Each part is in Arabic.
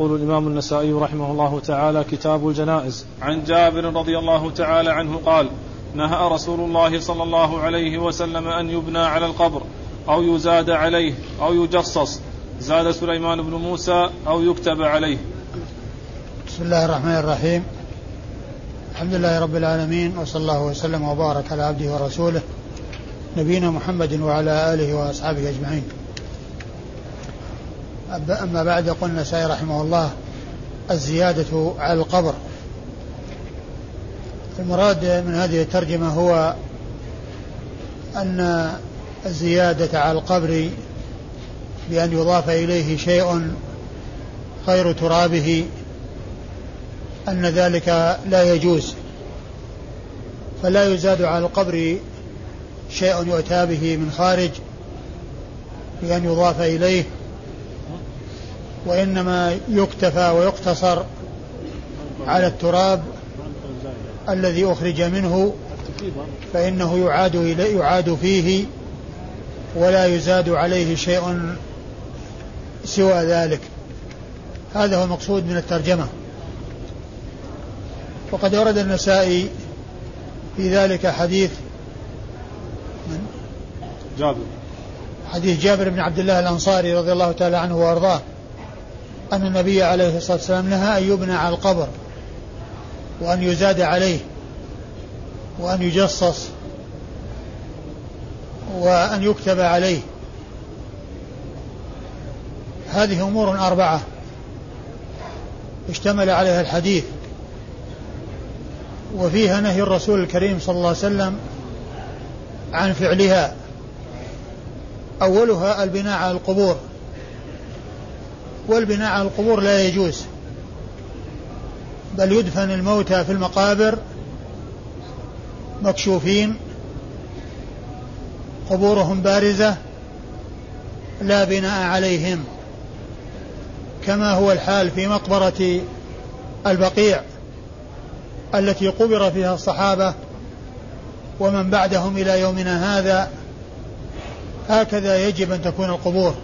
يقول الإمام النسائي رحمه الله تعالى: كتاب الجنائز. عن جابر رضي الله تعالى عنه قال: نهى رسول الله صلى الله عليه وسلم أن يبنى على القبر أو يزاد عليه أو يجصص، زاد سليمان بن موسى، أو يكتب عليه. بسم الله الرحمن الرحيم، الحمد لله رب العالمين، وصلى الله وسلم وبارك على عبده ورسوله نبينا محمد وعلى آله وأصحابه أجمعين. أما بعد، قلنا النسائي رحمه الله: الزيادة على القبر. المراد من هذه الترجمة هو أن الزيادة على القبر بأن يضاف إليه شيء غير ترابه، أن ذلك لا يجوز، فلا يزاد على القبر شيء يؤتى به من خارج بأن يضاف إليه، وإنما يكتفى ويقتصر على التراب الذي أخرج منه، فإنه يعاد فيه ولا يزاد عليه شيء سوى ذلك. هذا هو المقصود من الترجمة. وقد ورد النسائي في ذلك حديث جابر، حديث جابر بن عبد الله الأنصاري رضي الله تعالى عنه وأرضاه، أن النبي عليه الصلاة والسلام نهى أن يبنى على القبر وأن يزاد عليه وأن يجصص وأن يكتب عليه. هذه أمور أربعة اشتمل عليها الحديث، وفيها نهي الرسول الكريم صلى الله عليه وسلم عن فعلها. أولها البناء على القبور، والبناء على القبور لا يجوز، بل يدفن الموتى في المقابر مكشوفين، قبورهم بارزة، لا بناء عليهم، كما هو الحال في مقبرة البقيع التي قبر فيها الصحابة ومن بعدهم إلى يومنا هذا. هكذا يجب أن تكون القبور،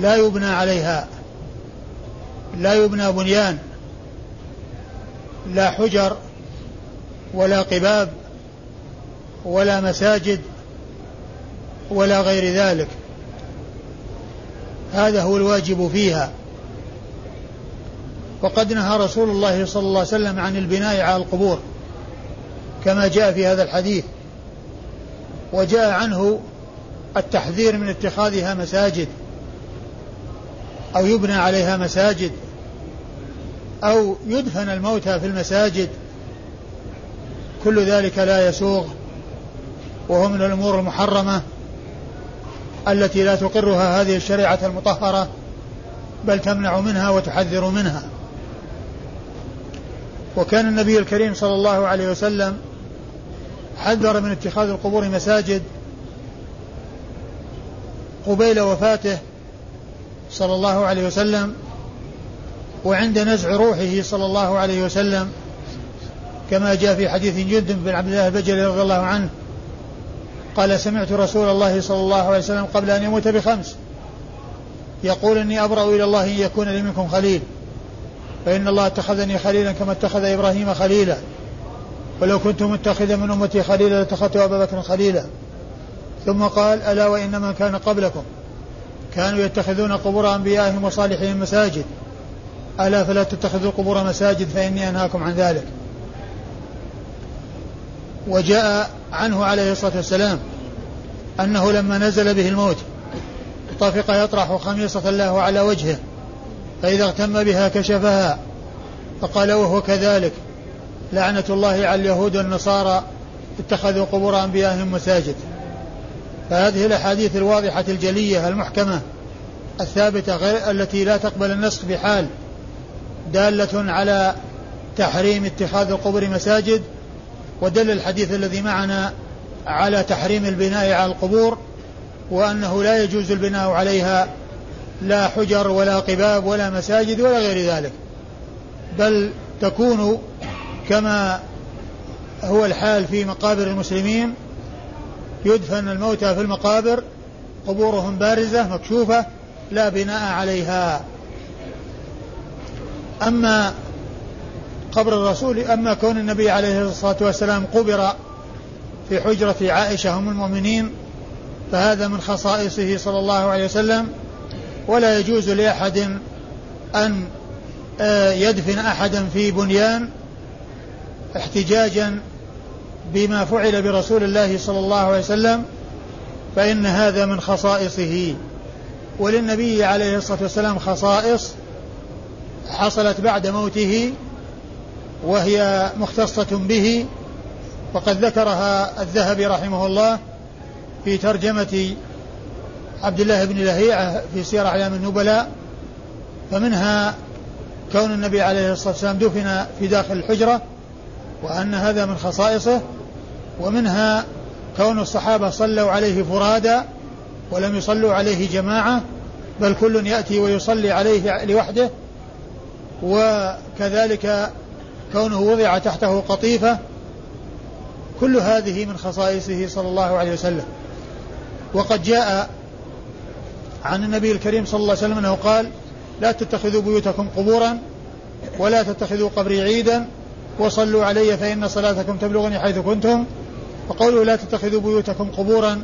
لا يبنى عليها، لا يبنى بنيان، لا حجر ولا قباب ولا مساجد ولا غير ذلك. هذا هو الواجب فيها. وقد نهى رسول الله صلى الله عليه وسلم عن البناء على القبور كما جاء في هذا الحديث، وجاء عنه التحذير من اتخاذها مساجد أو يبنى عليها مساجد أو يدفن الموتى في المساجد، كل ذلك لا يسوغ، وهو من الأمور المحرمة التي لا تقرها هذه الشريعة المطهرة، بل تمنع منها وتحذر منها. وكان النبي الكريم صلى الله عليه وسلم حذر من اتخاذ القبور مساجد قبيل وفاته صلى الله عليه وسلم، وعند نزع روحه صلى الله عليه وسلم، كما جاء في حديث جندب بن عبد الله البجلي رضي الله عنه قال: سمعت رسول الله صلى الله عليه وسلم قبل أن يموت ب5 يقول: إني أبرأ إلى الله أن يكون لي منكم خليل، فإن الله اتخذني خليلا كما اتخذ إبراهيم خليلا، ولو كنت متخذا من أمتي خليلا لاتخذت أبا بكر خليلا. ثم قال: ألا وإنما كان قبلكم كانوا يتخذون قبور أنبيائهم وصالحين مساجد، ألا فلا تتخذوا قبور مساجد فإني أنهاكم عن ذلك. وجاء عنه عليه الصلاة والسلام أنه لما نزل به الموت طفق يطرح خميصة له على وجهه، فإذا اغتم بها كشفها، فقال: وهو كذلك، لعنة الله على اليهود والنصارى اتخذوا قبور أنبيائهم مساجد. فهذه الأحاديث الواضحة الجلية المحكمة الثابتة غير التي لا تقبل النسخ بحال، دالة على تحريم اتخاذ القبور مساجد، ودل الحديث الذي معنا على تحريم البناء على القبور، وأنه لا يجوز البناء عليها، لا حجر ولا قباب ولا مساجد ولا غير ذلك، بل تكون كما هو الحال في مقابر المسلمين، يدفن الموتى في المقابر، قبورهم بارزة مكشوفة، لا بناء عليها. أما قبر الرسول، أما كون النبي عليه الصلاة والسلام قبر في حجرة عائشة أم المؤمنين فهذا من خصائصه صلى الله عليه وسلم، ولا يجوز لأحد أن يدفن أحدا في بنيان احتجاجا بما فعل برسول الله صلى الله عليه وسلم، فإن هذا من خصائصه. وللنبي عليه الصلاة والسلام خصائص حصلت بعد موته وهي مختصة به، وقد ذكرها الذهبي رحمه الله في ترجمة عبد الله بن لهيعة في سير أعلام النبلاء. فمنها كون النبي عليه الصلاة والسلام دفن في داخل الحجرة وأن هذا من خصائصه، ومنها كون الصحابة صلوا عليه فرادا ولم يصلوا عليه جماعة، بل كل يأتي ويصلي عليه لوحده، وكذلك كونه وضع تحته قطيفة. كل هذه من خصائصه صلى الله عليه وسلم. وقد جاء عن النبي الكريم صلى الله عليه وسلم أنه قال: لا تتخذوا بيوتكم قبورا ولا تتخذوا قبري عيدا وصلوا علي فإن صلاتكم تبلغني حيث كنتم. وقوله لا تتخذوا بيوتكم قبورا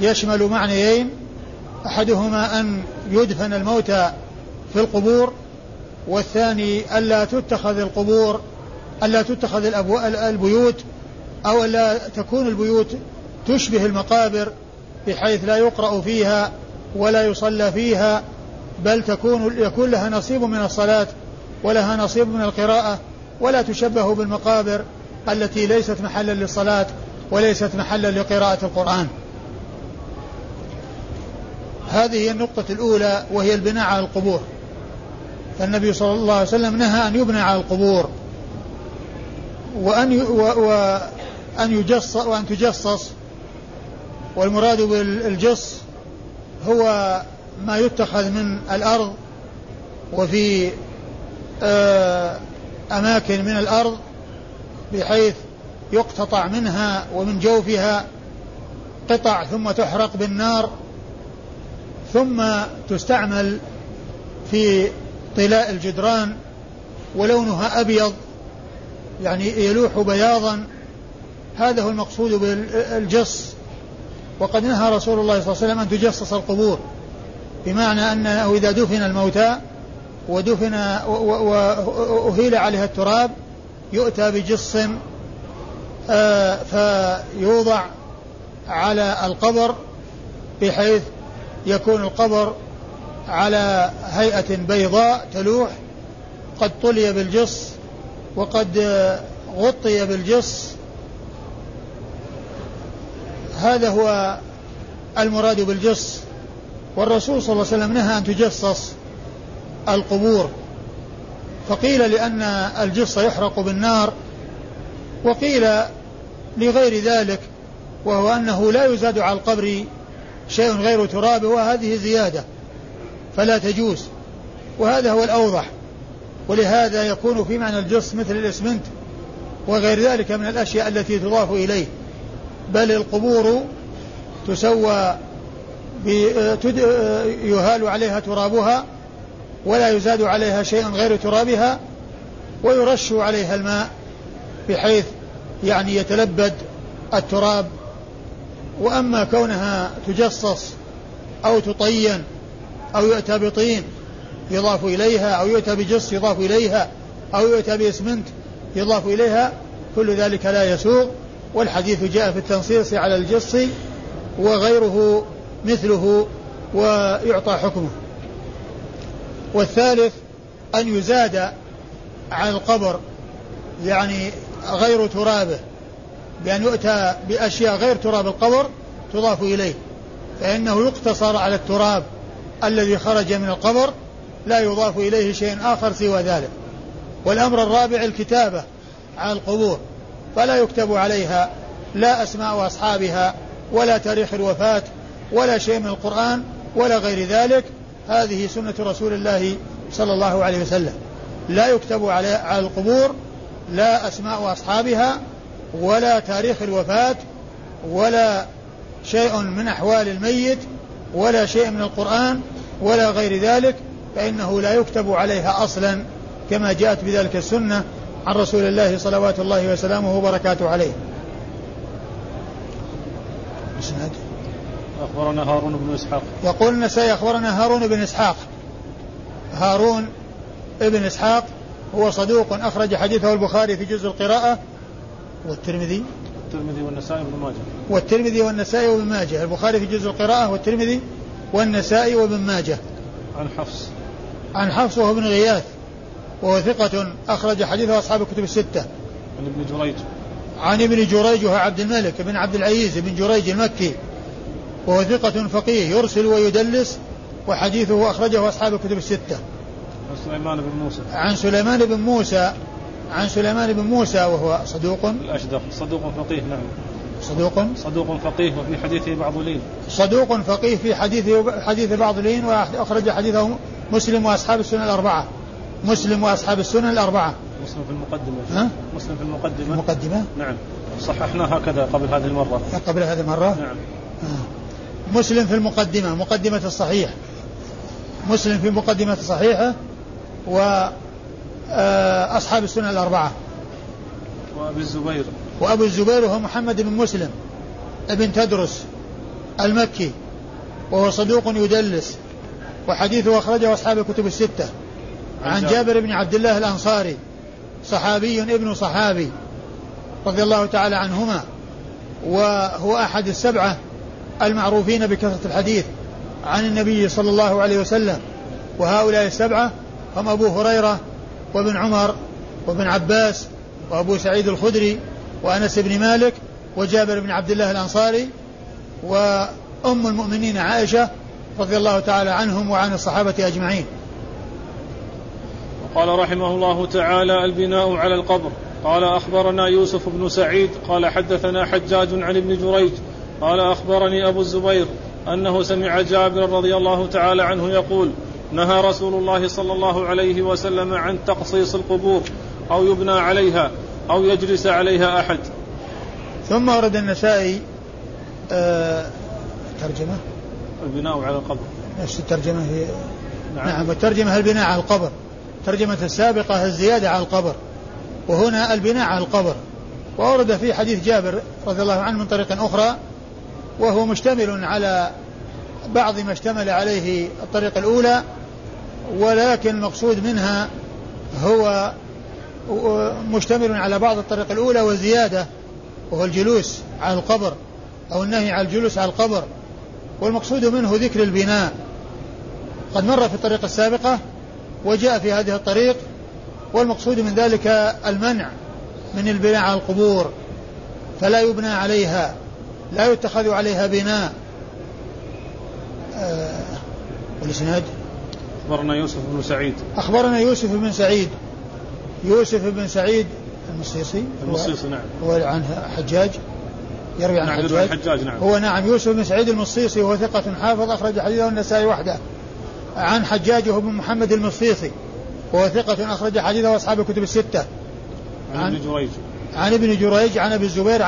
يشمل معنيين: أحدهما أن يدفن الموتى في القبور، والثاني ألا تتخذ البيوت، أو ألا تكون البيوت تشبه المقابر بحيث لا يقرأ فيها ولا يصلى فيها، بل يكون لها نصيب من الصلاة ولها نصيب من القراءة، ولا تشبه بالمقابر التي ليست محلا للصلاة وليست محلا لقراءة القرآن. هذه هي النقطة الأولى وهي البناء على القبور. فالنبي صلى الله عليه وسلم نهى أن يبنى على القبور وأن تجصص. والمراد بالجص هو ما يتخذ من الأرض وفي أماكن من الأرض بحيث يقتطع منها ومن جوفها قطع ثم تحرق بالنار ثم تستعمل في طلاء الجدران، ولونها أبيض يعني يلوح بياضا. هذا هو المقصود بالجص. وقد نهى رسول الله صلى الله عليه وسلم أن تجصص القبور، بمعنى أنه إذا دفن الموتى ودفن وأهيل عليها التراب يؤتى بجص فيوضع على القبر بحيث يكون القبر على هيئة بيضاء تلوح، قد طلي بالجص وقد غطي بالجص. هذا هو المراد بالجص. والرسول صلى الله عليه وسلم نهى أن تجصص القبور، فقيل لأن الجص يحرق بالنار، وقيل لغير ذلك، وهو أنه لا يزاد على القبر شيء غير تراب، وهذه زيادة فلا تجوز، وهذا هو الأوضح. ولهذا يكون في معنى الجص مثل الإسمنت وغير ذلك من الأشياء التي تضاف إليه، بل القبور تسوى يهال عليها ترابها ولا يزاد عليها شيء غير ترابها، ويرش عليها الماء بحيث يعني يتلبد التراب. وأما كونها تجصص أو تطين أو يؤتى بطين يضاف إليها، أو يؤتى بجص يضاف إليها، أو يؤتى بإسمنت يضاف إليها، كل ذلك لا يسوغ. والحديث جاء في التنصيص على الجص وغيره مثله ويعطى حكمه. والثالث أن يزاد على القبر يعني غير ترابه، بأن يؤتى بأشياء غير تراب القبر تضاف إليه، فإنه يقتصر على التراب الذي خرج من القبر لا يضاف إليه شيء آخر سوى ذلك. والأمر الرابع الكتابة على القبور، فلا يكتب عليها لا أسماء أصحابها ولا تاريخ الوفاة ولا شيء من القرآن ولا غير ذلك. هذه سنة رسول الله صلى الله عليه وسلم، لا يكتب على القبور لا أسماء أصحابها ولا تاريخ الوفاة ولا شيء من أحوال الميت ولا شيء من القرآن ولا غير ذلك فإنه لا يكتب عليها أصلا كما جاءت بذلك السنة عن رسول الله صلوات الله وسلامه وبركاته عليه. أخبرنا هارون بن إسحاق. يقول النسائي أخبرنا هارون بن إسحاق. هارون بن إسحاق هو صدوق أخرج حديثه البخاري في جزء القراءة والترمذي والنسائي وابن ماجه. البخاري في جزء القراءة والترمذي والنسائي وابن ماجه. عن حفص. وهو بن غياث وهو ثقة أخرج حديثه أصحاب الكتب الستة. عن ابن جريج. وهو عبد الملك بن عبد العزيز بن جريج المكي وهو ثقة فقيه يرسل ويدلس وحديثه أخرجه أصحاب الكتب الستة. عن سليمان بن موسى. وهو صدوق. الأشدق صدوق فقيه. نعم. صدوق فقيه وفي حديثه بعض لين. صدوق فقيه في حديث بعض لين وأخرج حديثه مسلم وأصحاب السنن الأربعة. مسلم في المقدمة. مسلم في المقدمة. نعم. صححنا هكذا قبل هذه المرة. نعم. مسلم في المقدمة مقدمة الصحيح. مسلم في مقدمة الصحيحة وأصحاب السنة الأربعة. وأبو الزبير. هو محمد بن مسلم ابن تدرس المكي وهو صدوق يدلس وحديثه أخرجه أصحاب الكتب الستة. عن جابر بن عبد الله الأنصاري صحابي ابن صحابي رضي الله تعالى عنهما وهو أحد السبعة المعروفين بكثرة الحديث عن النبي صلى الله عليه وسلم. وهؤلاء السبعة هم أبو هريرة وابن عمر وابن عباس وأبو سعيد الخدري وأنس بن مالك وجابر بن عبد الله الأنصاري وأم المؤمنين عائشة رضي الله تعالى عنهم وعن الصحابة أجمعين. قال رحمه الله تعالى البناء على القبر. قال أخبرنا يوسف بن سعيد قال حدثنا حجاج عن ابن جريج قال أخبرني أبو الزبير أنه سمع جابر رضي الله تعالى عنه يقول نهى رسول الله صلى الله عليه وسلم عن تقصيص القبور أو يبنى عليها أو يجلس عليها أحد. ثم ورد النسائي ترجمة البناء على القبر. نفس الترجمة هي نعم. الترجمة البناء على القبر. ترجمة السابقة الزيادة على القبر وهنا البناء على القبر. وورد في حديث جابر رضي الله عنه من طريق أخرى وهو مشتمل على بعض ما اشتمل عليه الطريقة الأولى ولكن المقصود منها هو مشتمل على بعض الطريقة الأولى وزيادة وهو الجلوس على القبر أو النهي على الجلوس على القبر والمقصود منه ذكر البناء قد مر في الطريقة السابقة وجاء في هذه الطريق والمقصود من ذلك المنع من البناء على القبور فلا يبنى عليها لا يتخذ عليها بناء. والإسناد أخبرنا يوسف بن سعيد. يوسف بن سعيد المصيصي. نعم. هو عن حجاج يروي عن حجاج. نعم. هو نعم يوسف بن سعيد المصيصي هو ثقة حافظ أخرج حديثه النسائي وحده. عن حجاج بن محمد المصيصي وهو ثقة أخرج حديثه أصحاب الكتب الستة. عن ابن جريج. عن أبي الزبير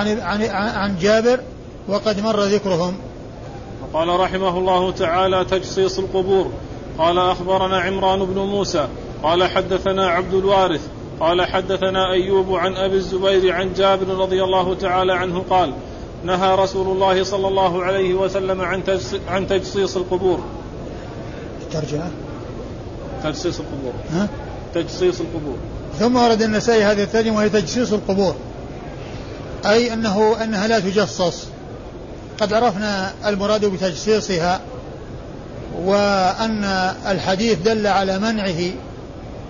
عن جابر وقد مر ذكرهم. قال رحمه الله تعالى تجصيص القبور. قال أخبرنا عمران بن موسى قال حدثنا عبد الوارث قال حدثنا أيوب عن أبي الزبير عن جابر رضي الله تعالى عنه قال نهى رسول الله صلى الله عليه وسلم عن تجصيص القبور. ترجمة تجصيص القبور. تجصيص القبور. ثم ورد النسائي هذه الترجمة وهي تجصيص القبور أي أنها لا تجصص. قد عرفنا المراد بتجصيصها وأن الحديث دل على منعه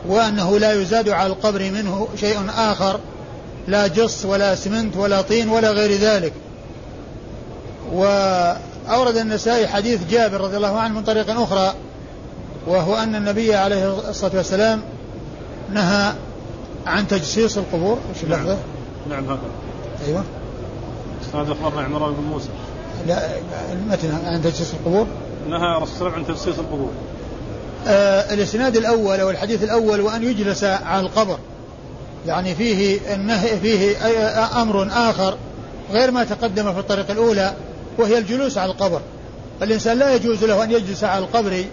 وأنه لا يزاد على القبر منه شيء آخر لا جص ولا سمنت ولا طين ولا غير ذلك. وأورد النسائي حديث جابر رضي الله عنه من طريق أخرى وهو أن النبي عليه الصلاة والسلام نهى عن تجصيص القبور. نعم. هذا أيوة. استاذ أخبرنا عمران بن موسى. لا المتن عن تجصيص القبور. نهى رسول الله عن تجصيص القبور. الاسناد الأول أو الحديث الأول وأن يجلس على القبر يعني فيه النهي فيه أمر آخر غير ما تقدم في الطريقة الأولى وهي الجلوس على القبر. الإنسان لا يجوز له أن يجلس على القبر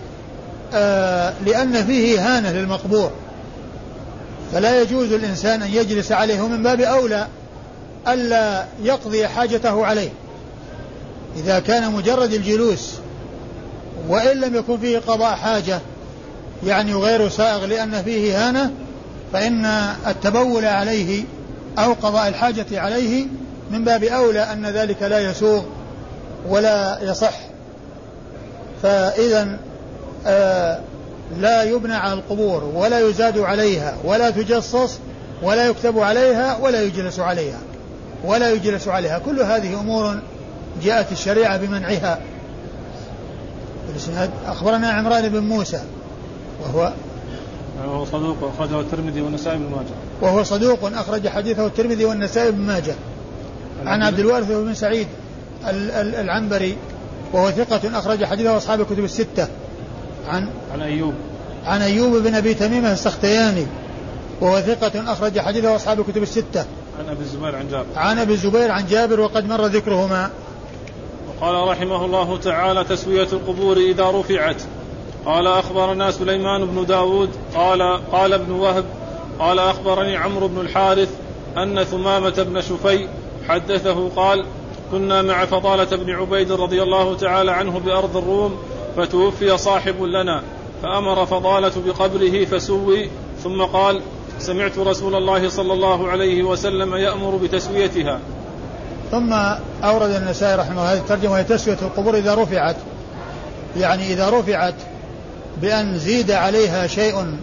لأن فيه إهانة للمقبور، فلا يجوز الإنسان أن يجلس عليه، من باب أولى ألا يقضي حاجته عليه إذا كان مجرد الجلوس، وإن لم يكن فيه قضاء حاجة يعني غير سائغ لأن فيه إهانة، فإن التبول عليه أو قضاء الحاجة عليه من باب أولى أن ذلك لا يسوغ ولا يصح. فإذا لا يبنى على القبور ولا يزاد عليها ولا تجصص ولا يكتب عليها ولا يجلس عليها كل هذه أمور جاءت الشريعة بمنعها. أخبرنا عمران بن موسى وهو صدوق أخرجه الترمذي والنسائي بن ماجه عن عبد الوارث بن سعيد العنبري وهو ثقة أخرج حديثه أصحاب الكتب الستة. عن أيوب بن أبي تميمة السختياني وهو ثقة أخرج حديثه أصحاب الكتب الستة. عن أبي الزبير عن جابر وقد مر ذكرهما. وقال رحمه الله تعالى تسوية القبور إذا رفعت. قال أخبرنا سليمان بن داود قال ابن وهب قال أخبرني عمرو بن الحارث أن ثمامة بن شفي حدثه قال كنا مع فضالة بن عبيد رضي الله تعالى عنه بأرض الروم فتوفي صاحب لنا فأمر فضالة بقبره فسوي، ثم قال سمعت رسول الله صلى الله عليه وسلم يأمر بتسويتها. ثم أورد النسائي رحمه هذه الترجمة وهي تسوية القبور إذا رفعت، يعني إذا رفعت بأن زيد عليها شيء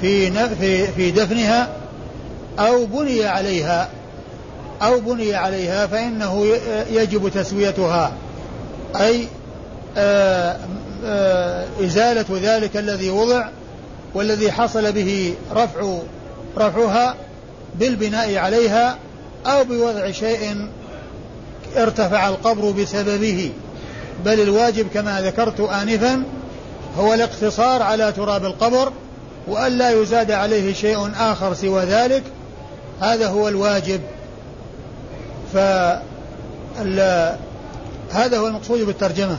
في دفنها أو بني عليها فإنه يجب تسويتها، أي إزالة ذلك الذي وضع والذي حصل به رفعها بالبناء عليها أو بوضع شيء ارتفع القبر بسببه، بل الواجب كما ذكرت آنفا هو الاقتصار على تراب القبر وألا يزاد عليه شيء آخر سوى ذلك، هذا هو الواجب، هذا هو المقصود بالترجمة.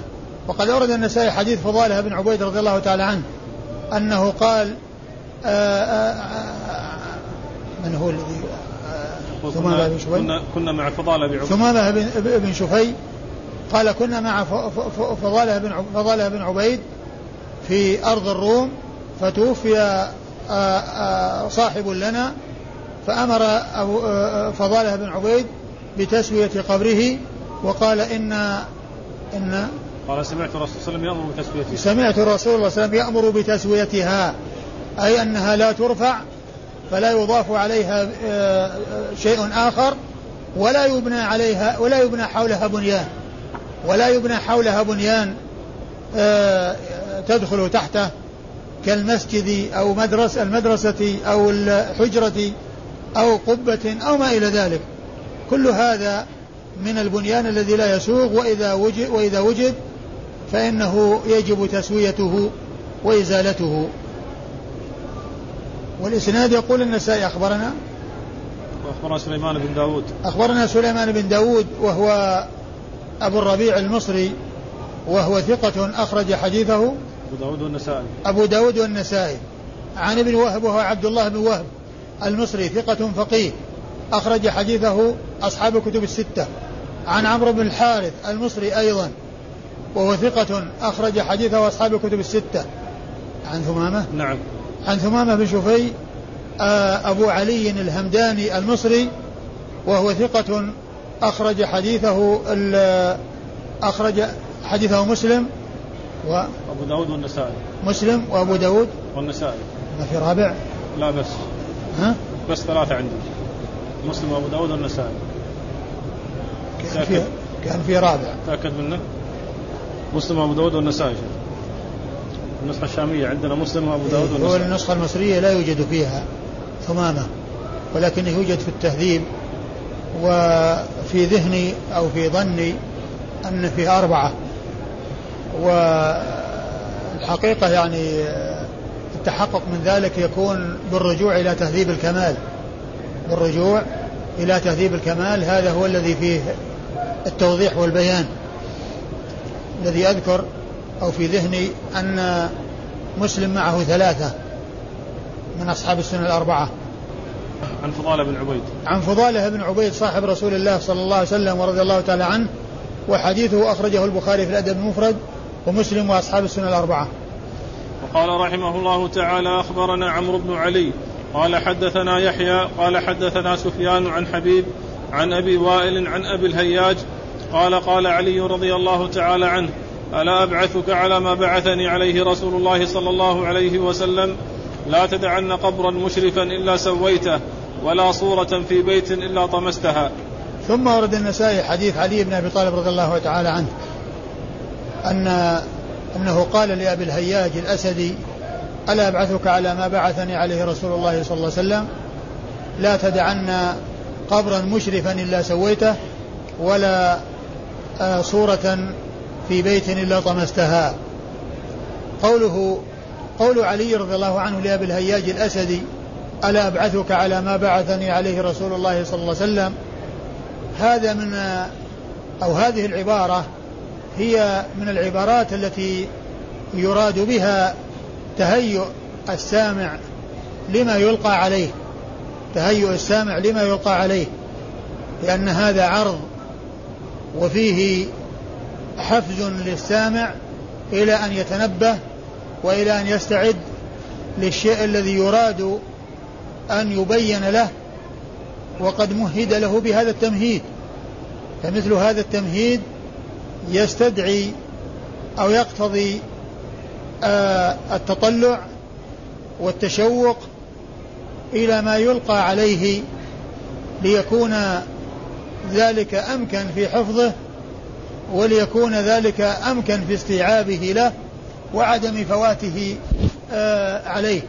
وقد أورد النسائي حديث فضالة بن عبيد رضي الله تعالى عنه أنه قال من هو الذي كنا مع فضالة بن عبيد ثمامة بن شفي قال كنا مع فضالة بن عبيد في أرض الروم فتوفي صاحب لنا فأمر فضالة بن عبيد بتسوية قبره وقال إن قال سمعت رسول الله صلى الله عليه وسلم يأمر بتسويتها، أي أنها لا ترفع فلا يضاف عليها شيء آخر ولا يبنى حولها بنيان تدخل تحته كالمسجد أو المدرسة أو الحجرة أو قبة أو ما إلى ذلك، كل هذا من البنيان الذي لا يسوغ، وإذا وجد فإنه يجب تسويته وإزالته. والإسناد يقول النسائي أخبرنا سليمان بن داود وهو أبو الربيع المصري وهو ثقة أخرج حديثه أبو داود والنسائي عن ابن وهب وهو عبد الله بن وهب المصري ثقة فقيه أخرج حديثه أصحاب الكتب الستة. عن عمرو بن الحارث المصري أيضا وهو ثقة أخرج حديثه أصحاب الكتب الستة. عن ثمامة بن شفي أبو علي الهمداني المصري وهو ثقة أخرج حديثه مسلم وأبو داود والنسائي ما في رابع؟ لا بس ثلاثة عندي، مسلم وأبو داود والنسائي. كان في رابع، تأكد منه. مسلم وأبو داود والنسائي، النسخة الشامية عندنا مسلم وأبو داود والنسائي. النسخة المصرية لا يوجد فيها ثمامة، ولكن يوجد في التهذيب، وفي ذهني أو في ظني أن في أربعة، والحقيقة يعني التحقق من ذلك يكون بالرجوع إلى تهذيب الكمال، هذا هو الذي فيه التوضيح والبيان. الذي أذكر أو في ذهني أن مسلم معه ثلاثة من أصحاب السنة الأربعة. عن فضالة بن عبيد. عن فضالة بن عبيد صاحب رسول الله صلى الله عليه وسلم ورضي الله تعالى عنه، وحديثه أخرجه البخاري في الأدب المفرد ومسلم وأصحاب السنة الأربعة. وقال رحمه الله تعالى: أخبرنا عمرو بن علي قال حدثنا يحيى قال حدثنا سفيان عن حبيب عن أبي وائل عن أبي الهياج قال: قال علي رضي الله تعالى عنه: ألا أبعثك على ما بعثني عليه رسول الله صلى الله عليه وسلم؟ لا تدعن قبرا مشرفا إلا سويته، ولا صورة في بيت إلا طمستها. ثم ورد النسائي حديث علي بن أبي طالب رضي الله تعالى عنه أنه قال لأبي الهياج الأسدي: ألا أبعثك على ما بعثني عليه رسول الله صلى الله عليه وسلم؟ لا تدعن قبرا مشرفا إلا سويته، ولا صورة في بيت إلا طمستها. قول علي رضي الله عنه لأبي الهياج الأسدي: ألا أبعثك على ما بعثني عليه رسول الله صلى الله عليه وسلم، هذا من أو هذه العبارة هي من العبارات التي يراد بها تهيؤ السامع لما يلقى عليه، تهيؤ السامع لما يلقى عليه، لأن هذا عرض وفيه حفز للسامع إلى أن يتنبه وإلى أن يستعد للشيء الذي يراد أن يبين له، وقد مهد له بهذا التمهيد. فمثل هذا التمهيد يستدعي أو يقتضي التطلع والتشوق إلى ما يلقى عليه، ليكون ذلك أمكن في حفظه، وليكون ذلك أمكن في استيعابه له وعدم فواته عليه.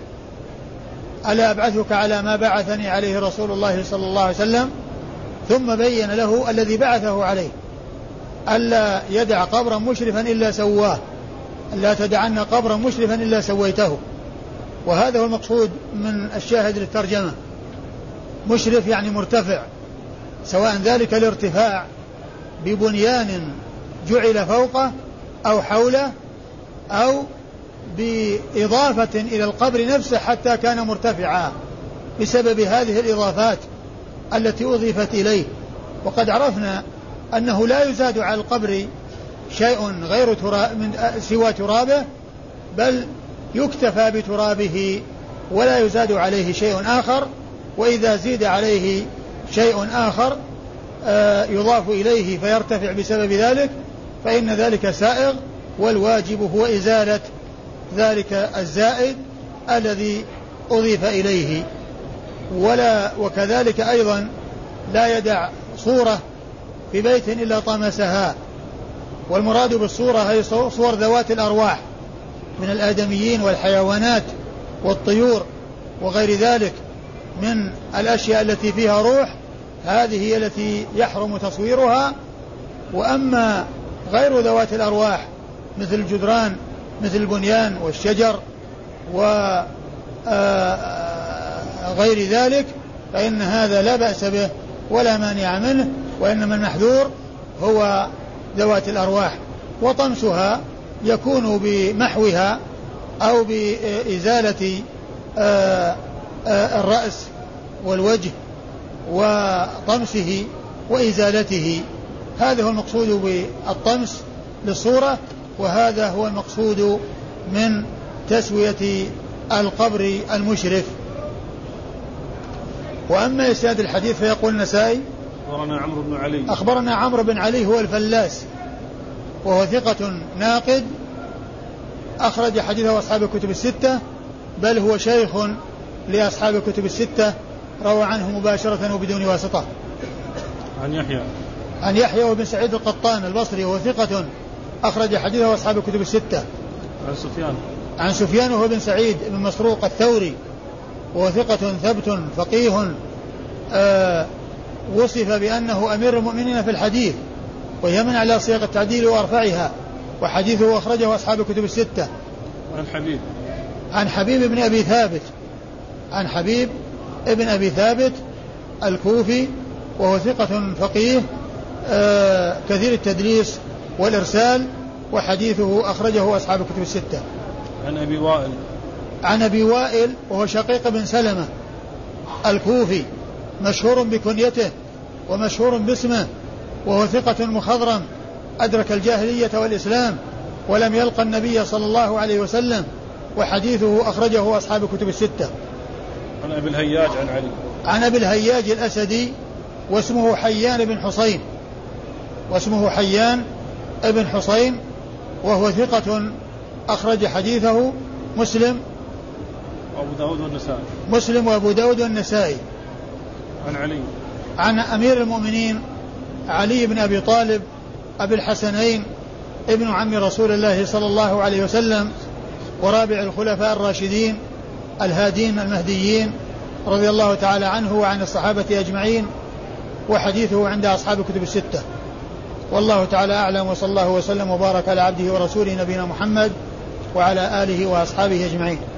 ألا أبعثك على ما بعثني عليه رسول الله صلى الله عليه وسلم، ثم بين له الذي بعثه عليه: ألا يدع قبرا مشرفا إلا سواه، لا تدعن قبرا مشرفا إلا سويته. وهذا هو المقصود من الشاهد للترجمة، مشرف يعني مرتفع، سواء ذلك الارتفاع ببنيان جعل فوقه أو حوله أو بإضافة إلى القبر نفسه حتى كان مرتفعا بسبب هذه الإضافات التي أضيفت إليه. وقد عرفنا أنه لا يزاد على القبر شيء غير سوى ترابه، بل يكتفى بترابه ولا يزاد عليه شيء آخر، وإذا زيد عليه شيء آخر يضاف إليه فيرتفع بسبب ذلك، فإن ذلك سائغ، والواجب هو إزالة ذلك الزائد الذي أضيف إليه. وكذلك أيضا لا يدع صورة في بيت إلا طمسها، والمراد بالصورة هي صور ذوات الأرواح من الآدميين والحيوانات والطيور وغير ذلك من الأشياء التي فيها روح، هذه هي التي يحرم تصويرها. وأما غير ذوات الأرواح مثل الجدران، مثل البنيان والشجر وغير ذلك، فإن هذا لا بأس به ولا مانع منه، وإنما المحذور هو ذوات الأرواح. وطمسها يكون بمحوها أو بإزالة الرأس والوجه وطمسه وإزالته، هذا هو المقصود بالطمس للصورة، وهذا هو المقصود من تسوية القبر المشرف. وأما إسناد الحديث فيقول النسائي: أخبرنا عمرو بن علي. أخبرنا عمرو بن علي هو الفلاس، وهو ثقة ناقد، أخرج حديثه أصحاب الكتب الستة، بل هو شيخ لأصحاب الكتب الستة، روى عنه مباشرة وبدون واسطة. عن يحيى وابن سعيد القطان البصري، وهو ثقة، أخرج حديثه أصحاب الكتب الستة. عن سفيان وهو بن سعيد بن مسروق الثوري، وهو ثقة ثبت فقيه، وصف بأنه أمير المؤمنين في الحديث، ويمن على صيغ التعديل وأرفعها، وحديثه أخرجه أصحاب الكتب الستة. عن حبيب بن أبي ثابت الكوفي، وهو ثقة فقيه كثير التدليس والإرسال، وحديثه أخرجه أصحاب الكتب الستة. عن أبي وائل. عن أبي وائل وهو شقيق بن سلمة الكوفي مشهور بكنيته ومشهور باسمه، وهو ثقة مخضرم أدرك الجاهلية والإسلام ولم يلق النبي صلى الله عليه وسلم، وحديثه أخرجه أصحاب كتب الستة. عن أبي الهياج عن علي. عن أبي الهياج الأسدي واسمه حيان بن حصين، واسمه حيان بن حصين، وهو ثقة أخرج حديثه مسلم وأبو داود والنسائي. مسلم وأبو داود والنسائي. عن علي. عن أمير المؤمنين علي بن أبي طالب أبي الحسنين ابن عم رسول الله صلى الله عليه وسلم ورابع الخلفاء الراشدين الهادين المهديين، رضي الله تعالى عنه وعن الصحابة أجمعين، وحديثه عند أصحاب الكتب الستة. والله تعالى أعلم، وصلى الله وسلم وبارك على عبده ورسوله نبينا محمد وعلى آله وأصحابه أجمعين.